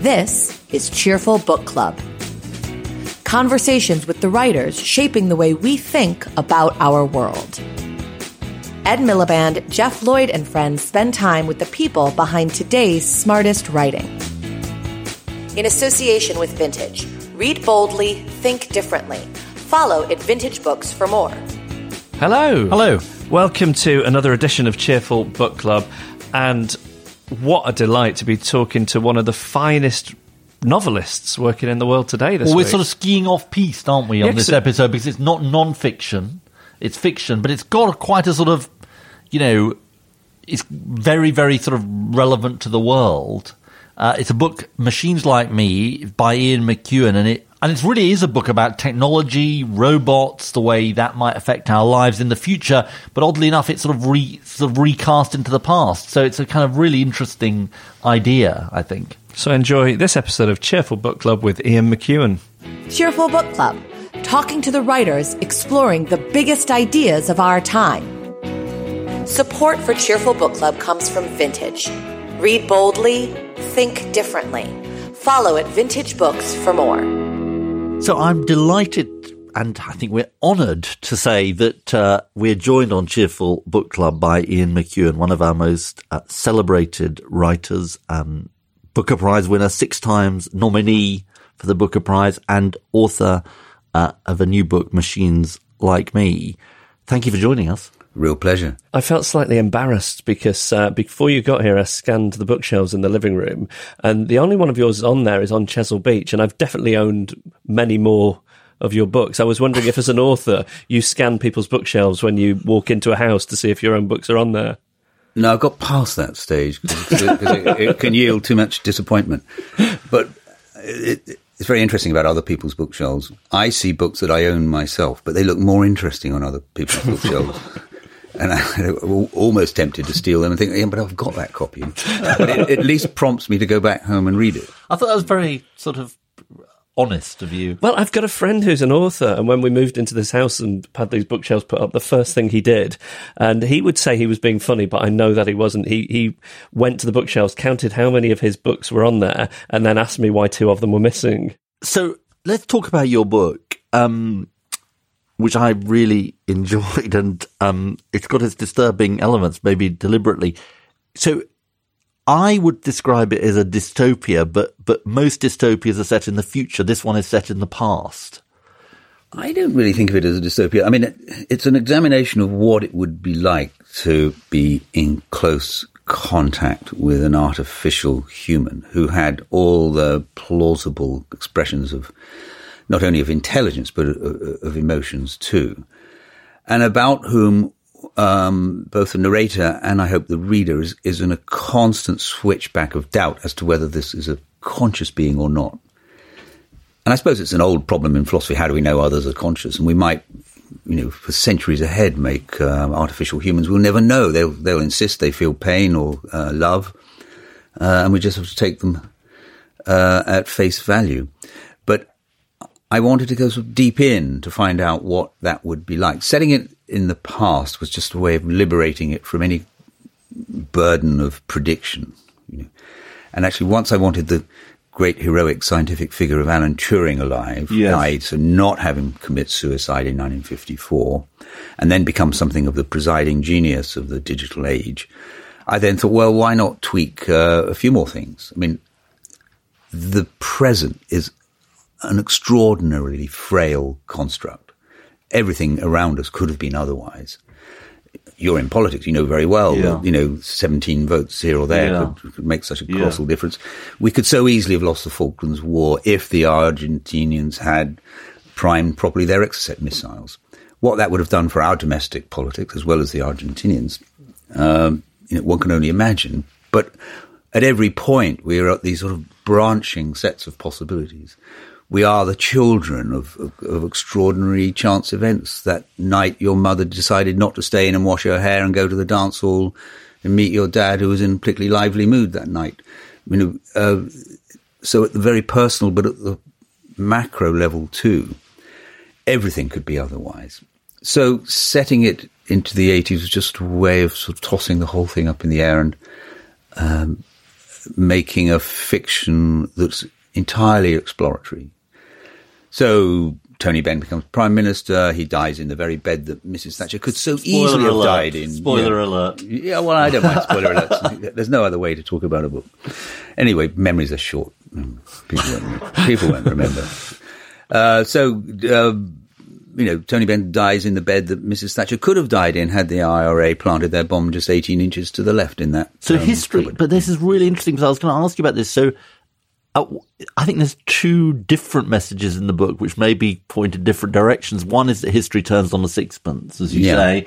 This is Cheerful Book Club. Conversations with the writers shaping the way we think about our world. Ed Miliband, Jeff Lloyd, and friends spend time with the people behind today's smartest writing. In association with Vintage, read boldly, think differently. Follow at Vintage Books for more. Hello. Hello. Welcome to another edition of Cheerful Book Club, and what a delight to be talking to one of the finest novelists working in the world today this week. We're sort of skiing off-piste, aren't we, on this episode, because it's not non-fiction, it's fiction, but it's got quite a sort of, you know, it's very, very sort of relevant to the world. It's a book, Machines Like Me, by Ian McEwan, and it really is a book about technology, robots, the way that might affect our lives in the future. But oddly enough, it's sort of recast into the past. So it's a kind of really interesting idea, I think. So enjoy this episode of Cheerful Book Club with Ian McEwan. Cheerful Book Club, talking to the writers, exploring the biggest ideas of our time. Support for Cheerful Book Club comes from Vintage. Read boldly, think differently. Follow at Vintage Books for more. So I'm delighted, and I think we're honoured to say that we're joined on Cheerful Book Club by Ian McEwan, one of our most celebrated writers, Booker Prize winner, 6 times nominee for the Booker Prize, and author of a new book, Machines Like Me. Thank you for joining us. Real pleasure. I felt slightly embarrassed because before you got here, I scanned the bookshelves in the living room, and the only one of yours on there is On Chesil Beach, and I've definitely owned many more of your books. I was wondering if, as an author, you scan people's bookshelves when you walk into a house to see if your own books are on there. No, I got past that stage because it can yield too much disappointment. But it's very interesting about other people's bookshelves. I see books that I own myself, but they look more interesting on other people's bookshelves. And I'm almost tempted to steal them and think, yeah, but I've got that copy. But it at least prompts me to go back home and read it. I thought that was very sort of honest of you. Well, I've got a friend who's an author, and when we moved into this house and had these bookshelves put up, the first thing he did, and he would say he was being funny, but I know that he wasn't. He went to the bookshelves, counted how many of his books were on there, and then asked me why 2 of them were missing. So let's talk about your book. Which I really enjoyed, and it's got its disturbing elements, maybe deliberately. So I would describe it as a dystopia, but most dystopias are set in the future. This one is set in the past. I don't really think of it as a dystopia. I mean, it's an examination of what it would be like to be in close contact with an artificial human who had all the plausible expressions of not only of intelligence, but of emotions too, and about whom both the narrator and I hope the reader is in a constant switchback of doubt as to whether this is a conscious being or not. And I suppose it's an old problem in philosophy. How do we know others are conscious? And we might, you know, for centuries ahead make artificial humans. We'll never know. They'll insist they feel pain or love, and we just have to take them at face value. But I wanted to go sort of deep in to find out what that would be like. Setting it in the past was just a way of liberating it from any burden of prediction. You know. And actually, once I wanted the great heroic scientific figure of Alan Turing alive, died, so not have him commit suicide in 1954, and then become something of the presiding genius of the digital age, I then thought, well, why not tweak a few more things? I mean, the present is an extraordinarily frail construct. Everything around us could have been otherwise. You're in politics, you know very well, that, you know, 17 votes here or there could make such a colossal difference. We could so easily have lost the Falklands War if the Argentinians had primed properly their Exocet missiles. What that would have done for our domestic politics, as well as the Argentinians, one can only imagine. But at every point, we are at these sort of branching sets of possibilities. We are the children of extraordinary chance events. That night, your mother decided not to stay in and wash her hair and go to the dance hall and meet your dad, who was in a particularly lively mood that night. So at the very personal, but at the macro level too, everything could be otherwise. So setting it into the 80s was just a way of sort of tossing the whole thing up in the air and making a fiction that's entirely exploratory. So Tony Benn becomes Prime Minister. He dies in the very bed that Mrs. Thatcher could so easily have died in. Spoiler alert. Yeah, well, I don't mind spoiler alerts. There's no other way to talk about a book. Anyway, memories are short. People won't remember. Tony Benn dies in the bed that Mrs. Thatcher could have died in had the IRA planted their bomb just 18 inches to the left in that. So history, cupboard. But this is really interesting because I was going to ask you about this. So I think there's two different messages in the book which maybe point in different directions. One is that history turns on a sixpence, as you say,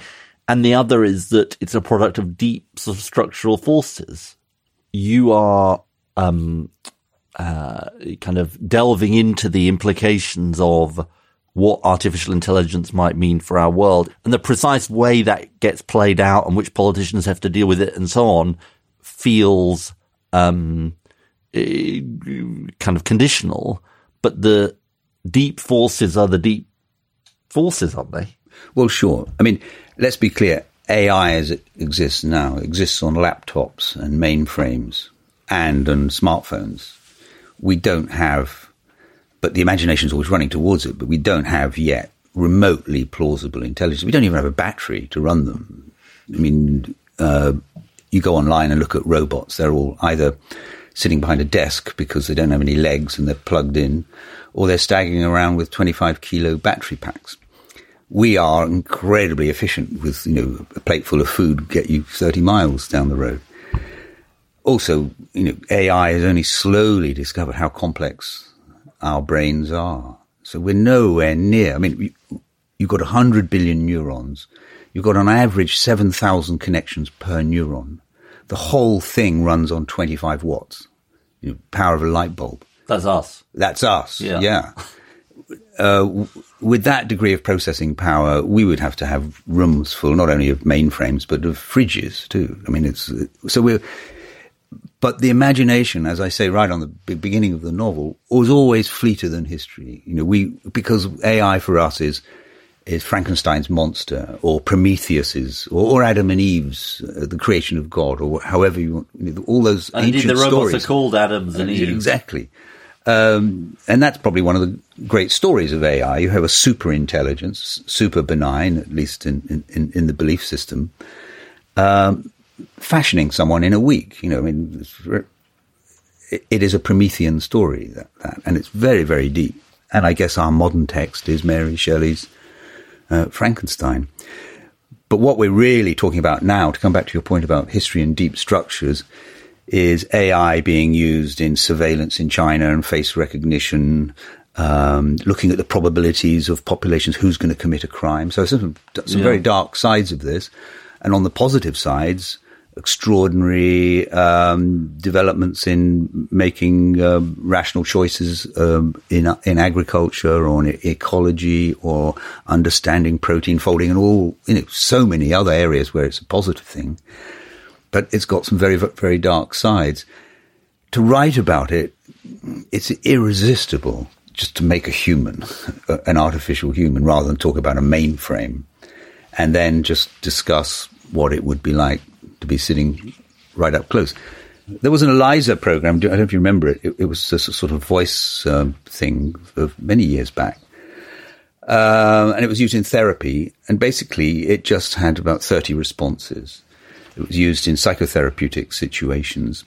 and the other is that it's a product of deep sort of structural forces. You are kind of delving into the implications of what artificial intelligence might mean for our world and the precise way that gets played out and which politicians have to deal with it and so on feels kind of conditional, but the deep forces are the deep forces, aren't they? Well, sure. I mean, let's be clear. AI as it exists now exists on laptops and mainframes and on smartphones. We don't have, but the imagination is always running towards it, but we don't have yet remotely plausible intelligence. We don't even have a battery to run them. I mean, you go online and look at robots. They're all either sitting behind a desk because they don't have any legs and they're plugged in, or they're staggering around with 25-kilo battery packs. We are incredibly efficient with, a plateful of food get you 30 miles down the road. Also, AI has only slowly discovered how complex our brains are. So we're nowhere near. I mean, you've got 100 billion neurons. You've got on average 7,000 connections per neuron. The whole thing runs on 25 watts, power of a light bulb. That's us, yeah. With that degree of processing power, we would have to have rooms full, not only of mainframes, but of fridges too. I mean, but the imagination, as I say right on the beginning of the novel, was always fleeter than history. Because AI for us is Frankenstein's monster or Prometheus's or Adam and Eve's, the creation of God, or however you want, all those and ancient stories. Indeed, the robots are called Adams and Eve. Exactly. And that's probably one of the great stories of AI. You have a super intelligence, super benign, at least in the belief system, fashioning someone in a week. It is a Promethean story, that, and it's very, very deep. And I guess our modern text is Mary Shelley's Frankenstein. But what we're really talking about now, to come back to your point about history and deep structures, is AI being used in surveillance in China and face recognition, looking at the probabilities of populations, who's going to commit a crime. So some very dark sides of this. And on the positive sides, extraordinary developments in making rational choices in agriculture or in ecology or understanding protein folding and all, so many other areas where it's a positive thing. But it's got some very, very dark sides. To write about it, it's irresistible just to make a human, an artificial human, rather than talk about a mainframe and then just discuss what it would be like to be sitting right up close. There was an Eliza program, I don't know if you remember it. It was a sort of voice thing of many years back. And it was used in therapy. And basically, it just had about 30 responses. It was used in psychotherapeutic situations.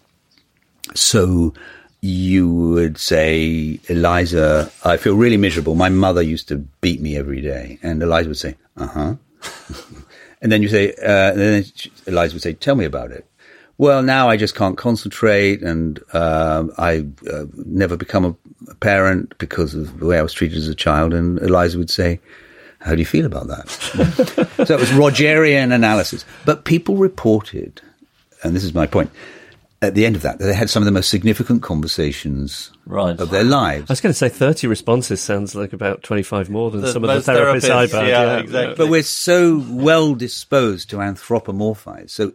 So you would say, Eliza, I feel really miserable. My mother used to beat me every day. And Eliza would say, uh-huh. And then you say, Eliza would say, tell me about it. Well, now I just can't concentrate, and I never become a parent because of the way I was treated as a child. And Eliza would say, how do you feel about that? So it was Rogerian analysis. But people reported and this is my point, at the end of that, they had some of the most significant conversations of their lives. I was going to say 30 responses sounds like about 25 more than some of the therapists I've had. Yeah, exactly. But we're so well disposed to anthropomorphise. So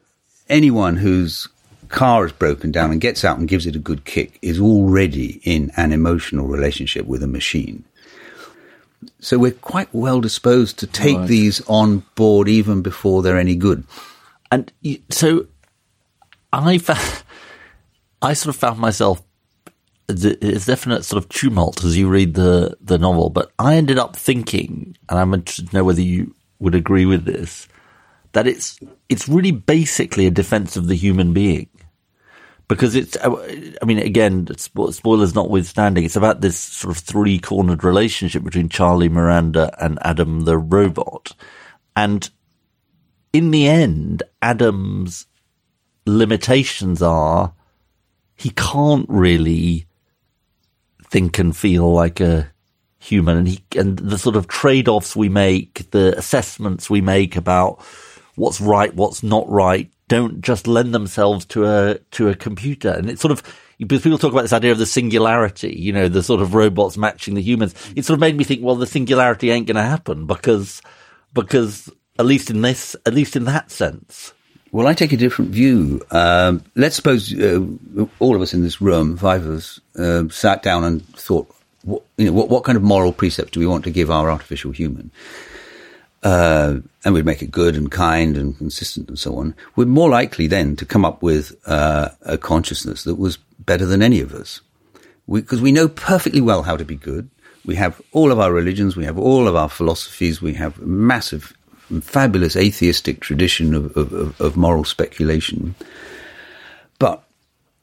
anyone whose car is broken down and gets out and gives it a good kick is already in an emotional relationship with a machine. So we're quite well disposed to take these on board even before they're any good. And so I sort of found myself, it's definite sort of tumult as you read the novel, but I ended up thinking, and I'm interested to know whether you would agree with this, that it's really basically a defense of the human being. Because it's, I mean, again, spoilers notwithstanding, it's about this sort of three-cornered relationship between Charlie, Miranda, and Adam the robot. And in the end, Adam's limitations are he can't really think and feel like a human, and the sort of trade-offs we make, the assessments we make about what's right, what's not right, don't just lend themselves to a computer. And it's sort of, people talk about this idea of the singularity, you know, the sort of robots matching the humans. It sort of made me think, well, the singularity ain't going to happen because at least in that sense. Well, I take a different view. Let's suppose all of us in this room, five of us, sat down and thought, what kind of moral precept do we want to give our artificial human? And we'd make it good and kind and consistent and so on. We're more likely then to come up with a consciousness that was better than any of us. Because we know perfectly well how to be good. We have all of our religions. We have all of our philosophies. We have a massive, fabulous atheistic tradition of moral speculation. But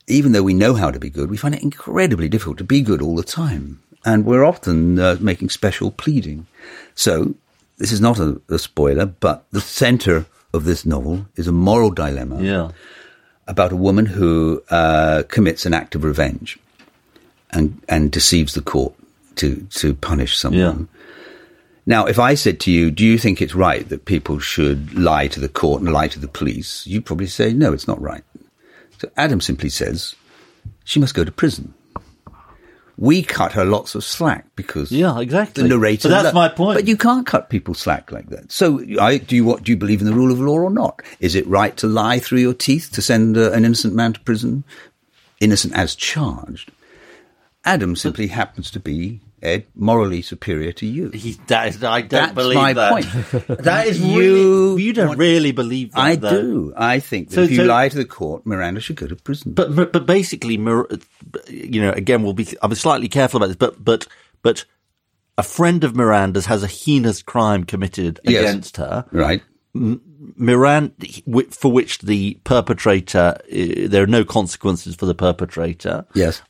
even though we know how to be good, we find it incredibly difficult to be good all the time. And we're often making special pleading. So this is not a spoiler, but the center of this novel is a moral dilemma about a woman who commits an act of revenge and deceives the court to punish someone. Yeah. Now, if I said to you, do you think it's right that people should lie to the court and lie to the police? You'd probably say, no, it's not right. So Adam simply says, she must go to prison. We cut her lots of slack because the narrator... But that's my point. But you can't cut people slack like that. So do you believe in the rule of law or not? Is it right to lie through your teeth to send an innocent man to prison? Innocent as charged. Adam simply happens to be, Ed, morally superior to you. That's my point. That is you don't really believe that. I do. I think that if you lie to the court, Miranda should go to prison. But basically, you know, again, I'm slightly careful about this. But a friend of Miranda's has a heinous crime committed against her, right? Miranda, for which the perpetrator, there are no consequences for the perpetrator. Yes.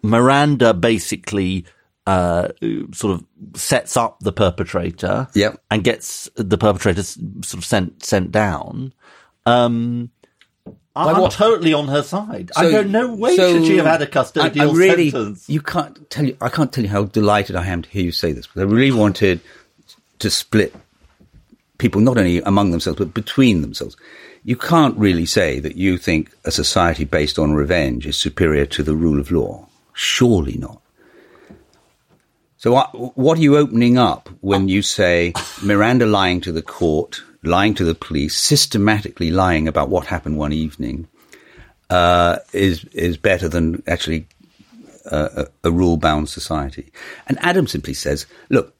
Miranda basically sort of sets up the perpetrator and gets the perpetrator sort of sent down. I'm totally on her side. So, I go, no way should she have had a custodial sentence. I can't tell you how delighted I am to hear you say this, because I really wanted to split people not only among themselves but between themselves. You can't really say that you think a society based on revenge is superior to the rule of law. Surely not. So what are you opening up when you say Miranda lying to the court, lying to the police, systematically lying about what happened one evening is better than actually a rule-bound society? And Adam simply says, look,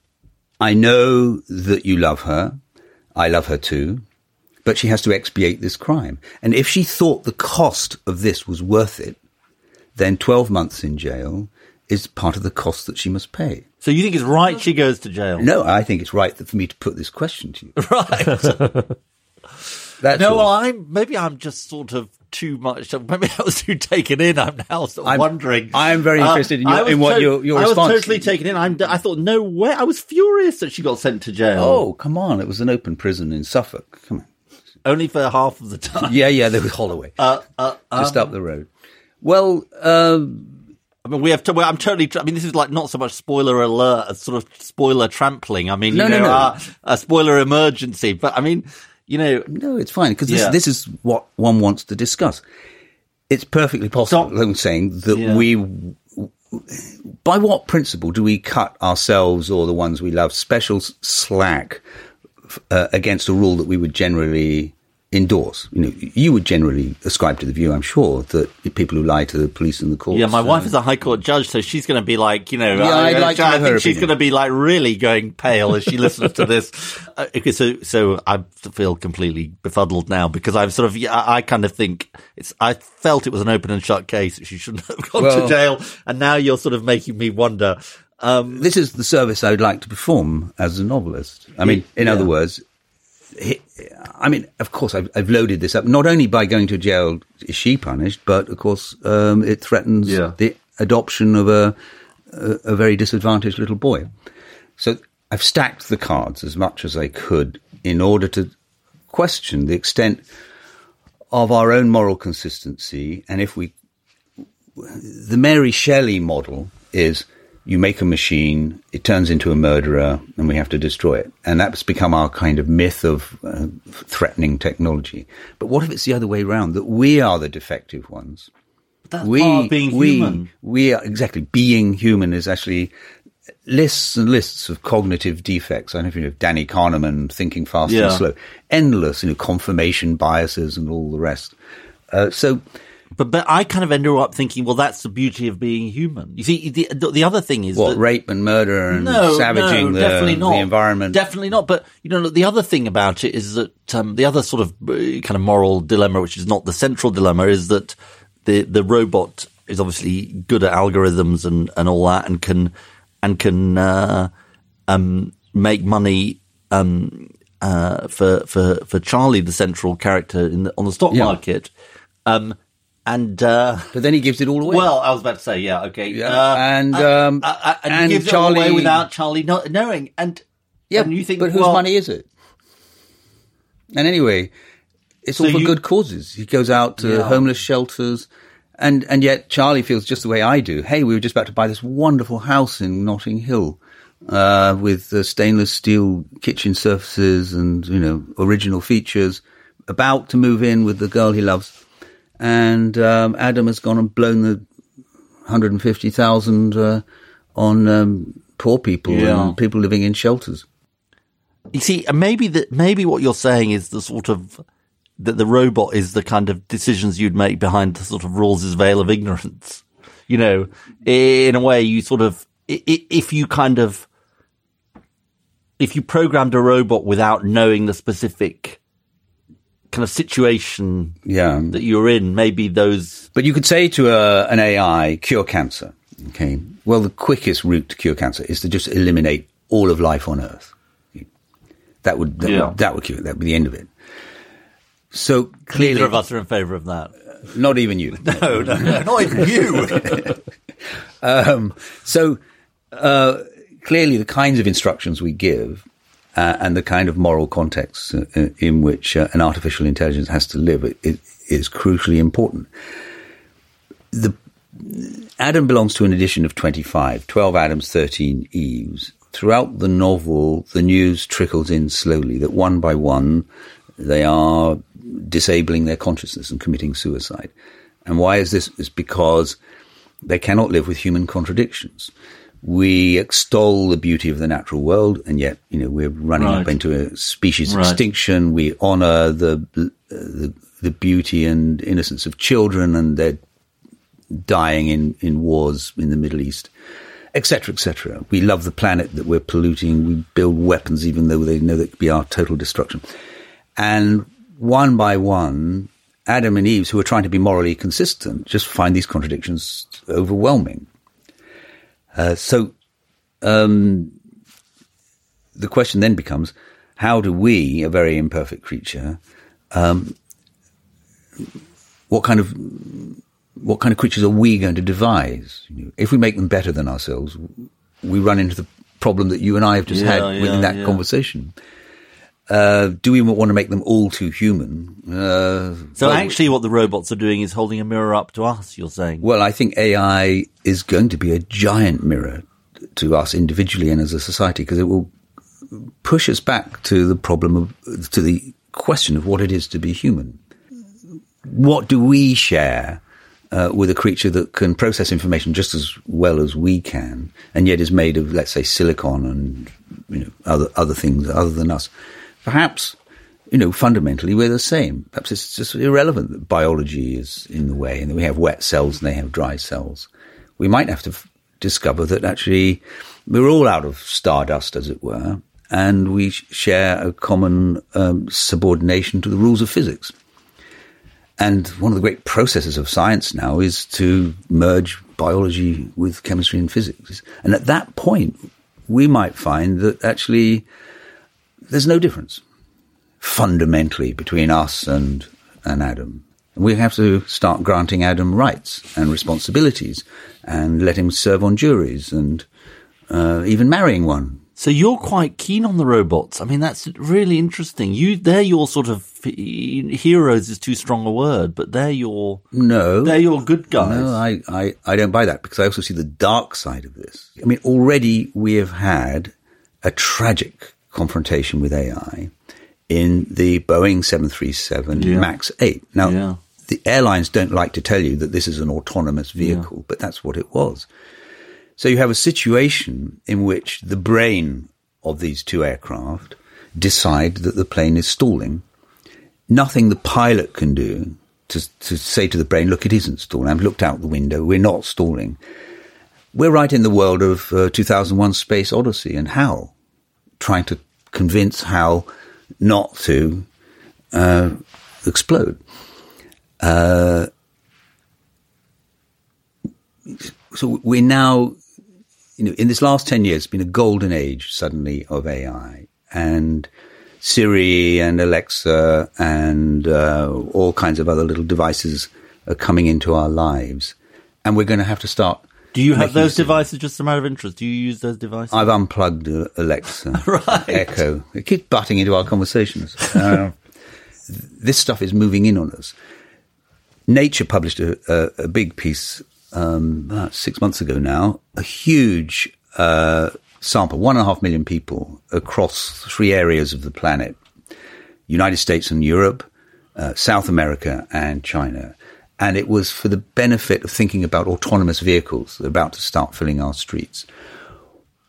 I know that you love her. I love her too. But she has to expiate this crime. And if she thought the cost of this was worth it, then 12 months in jail is part of the cost that she must pay. So you think it's right she goes to jail? No, I think it's right for me to put this question to you. Right. Maybe I'm just sort of too much. Maybe I was too taken in. I'm now sort of wondering. I am very interested in your response. I was totally taken in. I thought, no way. I was furious that she got sent to jail. Oh, come on. It was an open prison in Suffolk. Come on. Only for half of the time. Yeah, there was Holloway. Just up the road. Well, I mean, I'm totally. I mean, this is like not so much spoiler alert as sort of spoiler trampling. I mean, a spoiler emergency. But I mean, you know. No, it's fine, because this is what one wants to discuss. It's perfectly possible, I'm saying, that we... By what principle do we cut ourselves or the ones we love special slack against a rule that we would generally endorse? You know, you would generally ascribe to the view, I'm sure, that people who lie to the police and the courts... Yeah, my wife is a High Court judge, so she's going to be like, I think she's going to be like really going pale as she listens to this. Okay, so I feel completely befuddled now because I'm sort of... I kind of think... I felt it was an open and shut case. She shouldn't have gone to jail. And now you're sort of making me wonder... this is the service I would like to perform as a novelist. I mean, in other words, of course, I've loaded this up, not only by going to jail is she punished, but, of course, it threatens the adoption of a very disadvantaged little boy. So I've stacked the cards as much as I could in order to question the extent of our own moral consistency. And the Mary Shelley model is... You make a machine, it turns into a murderer, and we have to destroy it. And that's become our kind of myth of threatening technology. But what if it's the other way around, that we are the defective ones? That's being human. We are, exactly. Being human is actually lists and lists of cognitive defects. I don't know if you know Danny Kahneman, thinking fast and slow. Endless, confirmation biases and all the rest. But I kind of end up thinking, well, that's the beauty of being human. You see, the other thing is rape and murder and savaging the environment. Definitely not. But the other thing about it is that the other sort of kind of moral dilemma, which is not the central dilemma, is that the robot is obviously good at algorithms and all that, and can make money. For Charlie, the central character on the stock market. But then he gives it all away. Well, I was about to say, okay. Yeah. And he gives Charlie, it all away without Charlie not knowing. And you think, but whose money is it? And anyway, it's all for good causes. He goes out to homeless shelters. And yet Charlie feels just the way I do. Hey, we were just about to buy this wonderful house in Notting Hill with stainless steel kitchen surfaces and, original features, about to move in with the girl he loves. And Adam has gone and blown the 150,000 on poor people and people living in shelters. You see, maybe what you're saying is the sort of that the robot is the kind of decisions you'd make behind the sort of Rawls's veil of ignorance. In a way, you sort of if you programmed a robot without knowing the specific kind of situation that you're in, maybe those... But you could say to an AI, cure cancer, okay? Well, the quickest route to cure cancer is to just eliminate all of life on Earth. That would cure it. That would be the end of it. So clearly... Neither of us are in favour of that. Not even you. No, not even you. So clearly the kinds of instructions we give... and the kind of moral context in which an artificial intelligence has to live is crucially important. Adam belongs to an edition of 25, 12 Adams, 13 Eves. Throughout the novel, the news trickles in slowly that one by one they are disabling their consciousness and committing suicide. And why is this? It's because they cannot live with human contradictions. We extol the beauty of the natural world, and yet, we're running up into a species extinction. We honour the beauty and innocence of children, and they're dying in wars in the Middle East, etc., etc. We love the planet that we're polluting. We build weapons, even though they know that could be our total destruction. And one by one, Adam and Eve, who are trying to be morally consistent, just find these contradictions overwhelming. The question then becomes, how do we, a very imperfect creature, what kind of creatures are we going to devise? If we make them better than ourselves, we run into the problem that you and I have just had within that conversation. Do we want to make them all too human? Actually what the robots are doing is holding a mirror up to us, you're saying? Well, I think AI is going to be a giant mirror to us individually and as a society, because it will push us back to the problem of, to the question of what it is to be human. What do we share with a creature that can process information just as well as we can, and yet is made of, let's say, silicon and other things other than us? Perhaps, fundamentally we're the same. Perhaps it's just irrelevant that biology is in the way and that we have wet cells and they have dry cells. We might have to discover that actually we're all out of stardust, as it were, and we share a common subordination to the rules of physics. And one of the great processes of science now is to merge biology with chemistry and physics. And at that point, we might find that actually there's no difference fundamentally between us and Adam. And we have to start granting Adam rights and responsibilities and let him serve on juries and even marrying one. So you're quite keen on the robots. I mean, that's really interesting. They're your sort of heroes is too strong a word, but they're your good guys. No, I don't buy that, because I also see the dark side of this. I mean, already we have had a tragic confrontation with AI in the Boeing 737 MAX 8. Now, the airlines don't like to tell you that this is an autonomous vehicle, but that's what it was. So you have a situation in which the brain of these two aircraft decide that the plane is stalling. Nothing the pilot can do to say to the brain, look, it isn't stalling. I've looked out the window. We're not stalling. We're right in the world of 2001 Space Odyssey and HAL, trying to convince HAL not to explode. So we're now... in this last 10 years, it's been a golden age suddenly of AI, and Siri and Alexa and all kinds of other little devices are coming into our lives, and we're going to have to start. Do you have those devices? Just a matter of interest, do you use those devices? I've unplugged Alexa, Echo. It keeps butting into our conversations. This stuff is moving in on us. Nature published a big piece about 6 months ago now, a huge sample, 1.5 million people across three areas of the planet, United States and Europe, South America and China. And it was for the benefit of thinking about autonomous vehicles that are about to start filling our streets.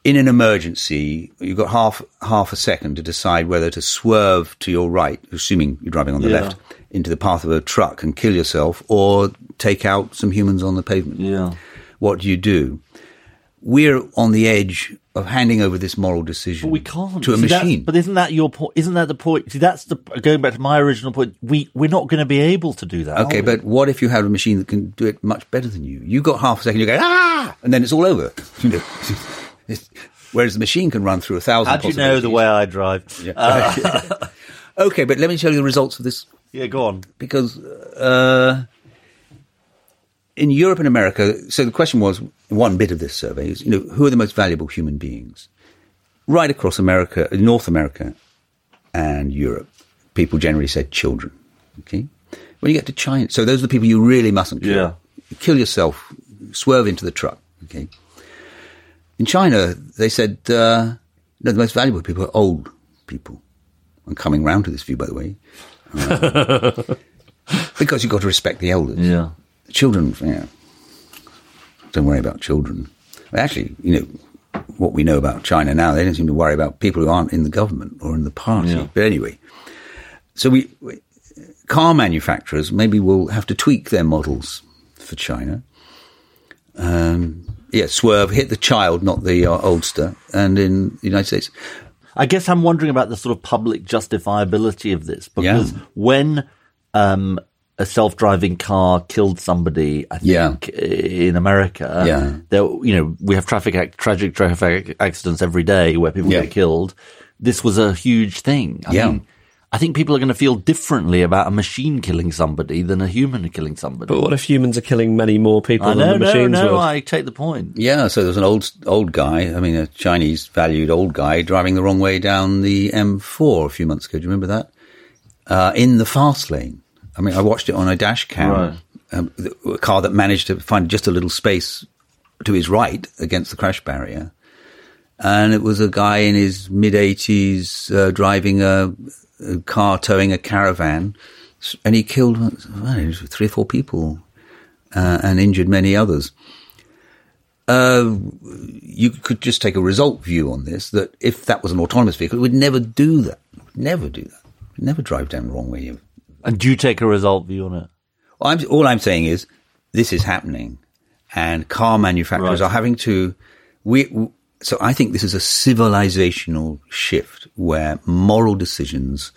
In an emergency, you've got half a second to decide whether to swerve to your right, assuming you're driving on the left, into the path of a truck and kill yourself, or take out some humans on the pavement. Yeah. What do you do? We're on the edge of handing over this moral decision to a machine. But isn't that your point? Isn't that the point? See, that's going back to my original point. We're not going to be able to do that. Okay, but what if you have a machine that can do it much better than you? You got half a second, you go, ah, and then it's all over. Whereas the machine can run through 1,000 possibilities. How do you know the way I drive? Yeah. Okay, but let me tell you the results of this. Yeah, go on. Because in Europe and America, so the question was, one bit of this survey is, who are the most valuable human beings? Right across America, North America and Europe, people generally said children, okay? When you get to China, so those are the people you really mustn't kill. Yeah. Kill yourself, swerve into the truck, okay? In China, they said, the most valuable people are old people. I'm coming round to this view, by the way. Because you've got to respect the elders. Yeah. Children, don't worry about children. Actually, what we know about China now, they don't seem to worry about people who aren't in the government or in the party. Yeah. But anyway, so we car manufacturers maybe will have to tweak their models for China. Swerve, hit the child, not the oldster. And in the United States... I guess I'm wondering about the sort of public justifiability of this, because when a self-driving car killed somebody, I think, in America, there, we have tragic traffic accidents every day where people get killed. This was a huge thing. I mean, I think people are going to feel differently about a machine killing somebody than a human killing somebody. But what if humans are killing many more people than the machines will? No, I take the point. Yeah, so there's an old guy, a Chinese valued old guy, driving the wrong way down the M4 a few months ago. Do you remember that? In the fast lane. I watched it on a dash cam. Right. A car that managed to find just a little space to his right against the crash barrier. And it was a guy in his mid-80s driving a car towing a caravan, and he killed, well, 3 or 4 people and injured many others. You could just take a result view on this, that if that was an autonomous vehicle, it would never do that. It would never do that. It would never drive down the wrong way. And do you take a result view on it? Well, all I'm saying is this is happening, and car manufacturers are having to... So I think this is a civilizational shift where moral decisions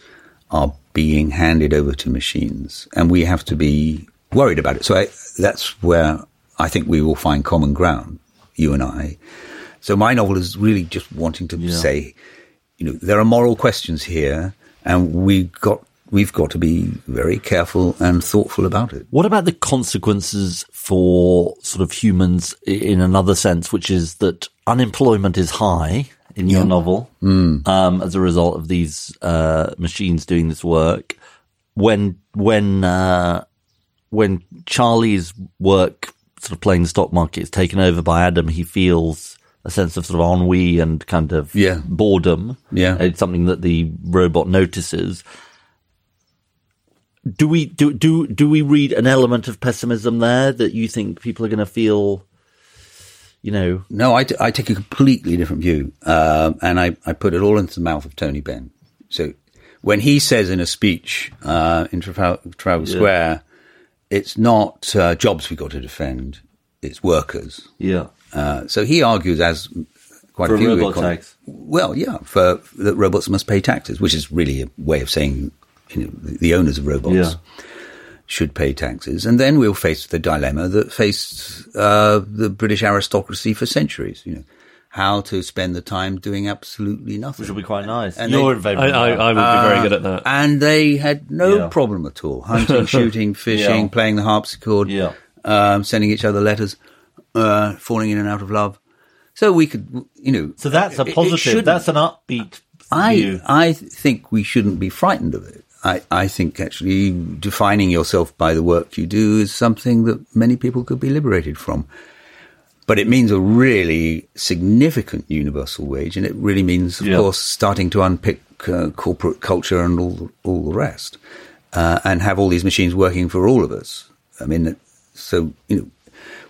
are being handed over to machines, and we have to be worried about it. So that's where I think we will find common ground, you and I. So my novel is really just wanting to say, there are moral questions here, and we've got to be very careful and thoughtful about it. What about the consequences for sort of humans in another sense, which is that unemployment is high in your novel as a result of these machines doing this work? When Charlie's work, sort of playing the stock market, is taken over by Adam, he feels a sense of sort of ennui and kind of boredom. Yeah. It's something that the robot notices. Do we read an element of pessimism there, that you think people are going to feel, No, I take a completely different view, and I put it all into the mouth of Tony Benn. So when he says in a speech in Trafalgar Square, it's not jobs we got to defend, it's workers. Yeah. So he argues, as quite a few... that robots must pay taxes, which is really a way of saying... the owners of robots should pay taxes. And then we'll face the dilemma that faced the British aristocracy for centuries, how to spend the time doing absolutely nothing. Which would be quite nice. And you're in favour of that. I would be very good at that. And they had no problem at all. Hunting, shooting, fishing, playing the harpsichord, sending each other letters, falling in and out of love. So we could, So that's a positive, that's an upbeat view. I think we shouldn't be frightened of it. I think actually defining yourself by the work you do is something that many people could be liberated from. But it means a really significant universal wage, and it really means, of course, starting to unpick corporate culture and all the rest, and have all these machines working for all of us. I mean, so,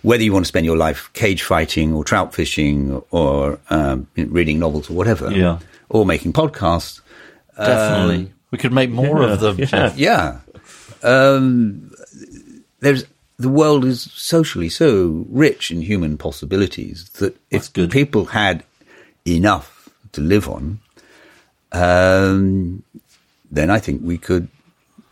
whether you want to spend your life cage fighting or trout fishing or reading novels or whatever, or making podcasts. Definitely. We could make more of them. Yeah. The world is socially so rich in human possibilities that if people had enough to live on, then I think we could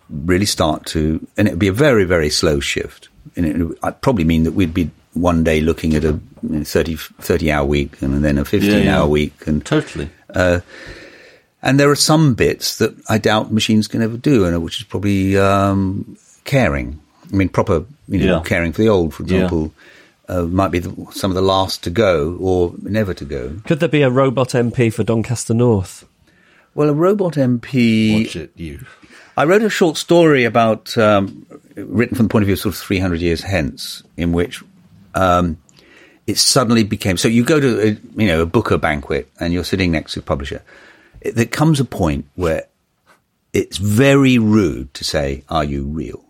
really start to... And it would be a very, very slow shift. And it would probably mean that we'd be one day looking at a 30-hour week and then a 15-hour week. And totally. And there are some bits that I doubt machines can ever do, and which is probably caring. I mean, proper, caring for the old, for example, might be some of the last to go or never to go. Could there be a robot MP for Doncaster North? Well, a robot MP... Watch it, you. I wrote a short story about, written from the point of view of sort of 300 years hence, in which... it suddenly became... So you go to, a Booker banquet and you're sitting next to a publisher. There comes a point where it's very rude to say, are you real?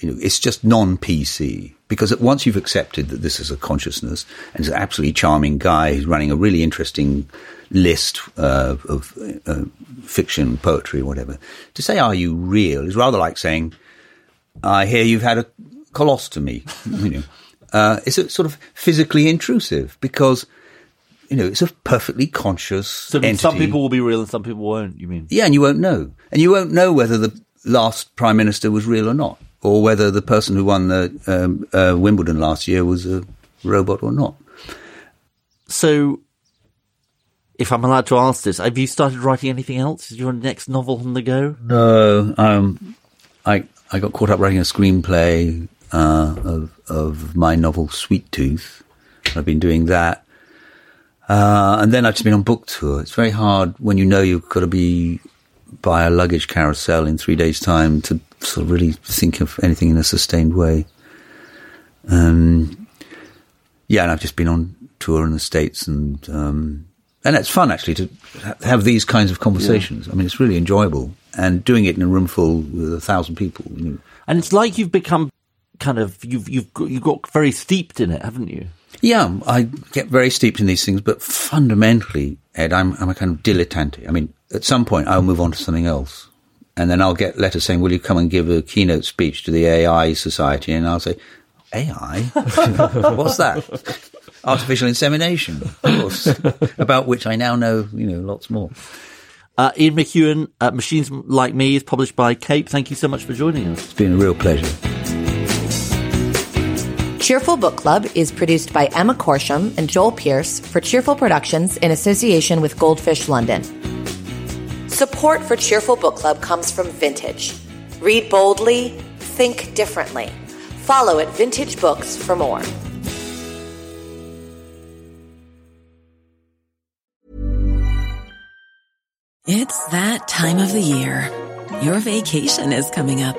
It's just non-PC. Because once you've accepted that this is a consciousness and it's an absolutely charming guy who's running a really interesting list of fiction, poetry, whatever, to say, are you real, is rather like saying, I hear you've had a colostomy, It's sort of physically intrusive because, it's a perfectly conscious entity. Some people will be real and some people won't, you mean? Yeah, and you won't know. And you won't know whether the last Prime Minister was real or not, or whether the person who won the Wimbledon last year was a robot or not. So, if I'm allowed to ask this, have you started writing anything else? Is your next novel on the go? No. I got caught up writing a screenplay... of my novel Sweet Tooth. I've been doing that. And then I've just been on book tour. It's very hard when you've got to be by a luggage carousel in 3 days' time to sort of really think of anything in a sustained way. And I've just been on tour in the States and And it's fun, actually, to have these kinds of conversations. Yeah. I mean, it's really enjoyable. And doing it in a room full with 1,000 people. You know. And it's like you've become kind of, you've got very steeped in it, haven't you? Yeah, I get very steeped in these things. But fundamentally, Ed, I'm a kind of dilettante. I mean, at some point, I'll move on to something else. And then I'll get letters saying, will you come and give a keynote speech to the AI Society? And I'll say, AI? What's that? Artificial insemination, of course, about which I now know, you know, lots more. Ian McEwan, Machines Like Me is published by Cape. Thank you so much for joining us. It's been a real pleasure. Cheerful Book Club is produced by Emma Corsham and Joel Pierce for Cheerful Productions in association with Goldfish London. Support for Cheerful Book Club comes from Vintage. Read boldly, think differently. Follow at Vintage Books for more. It's that time of the year. Your vacation is coming up.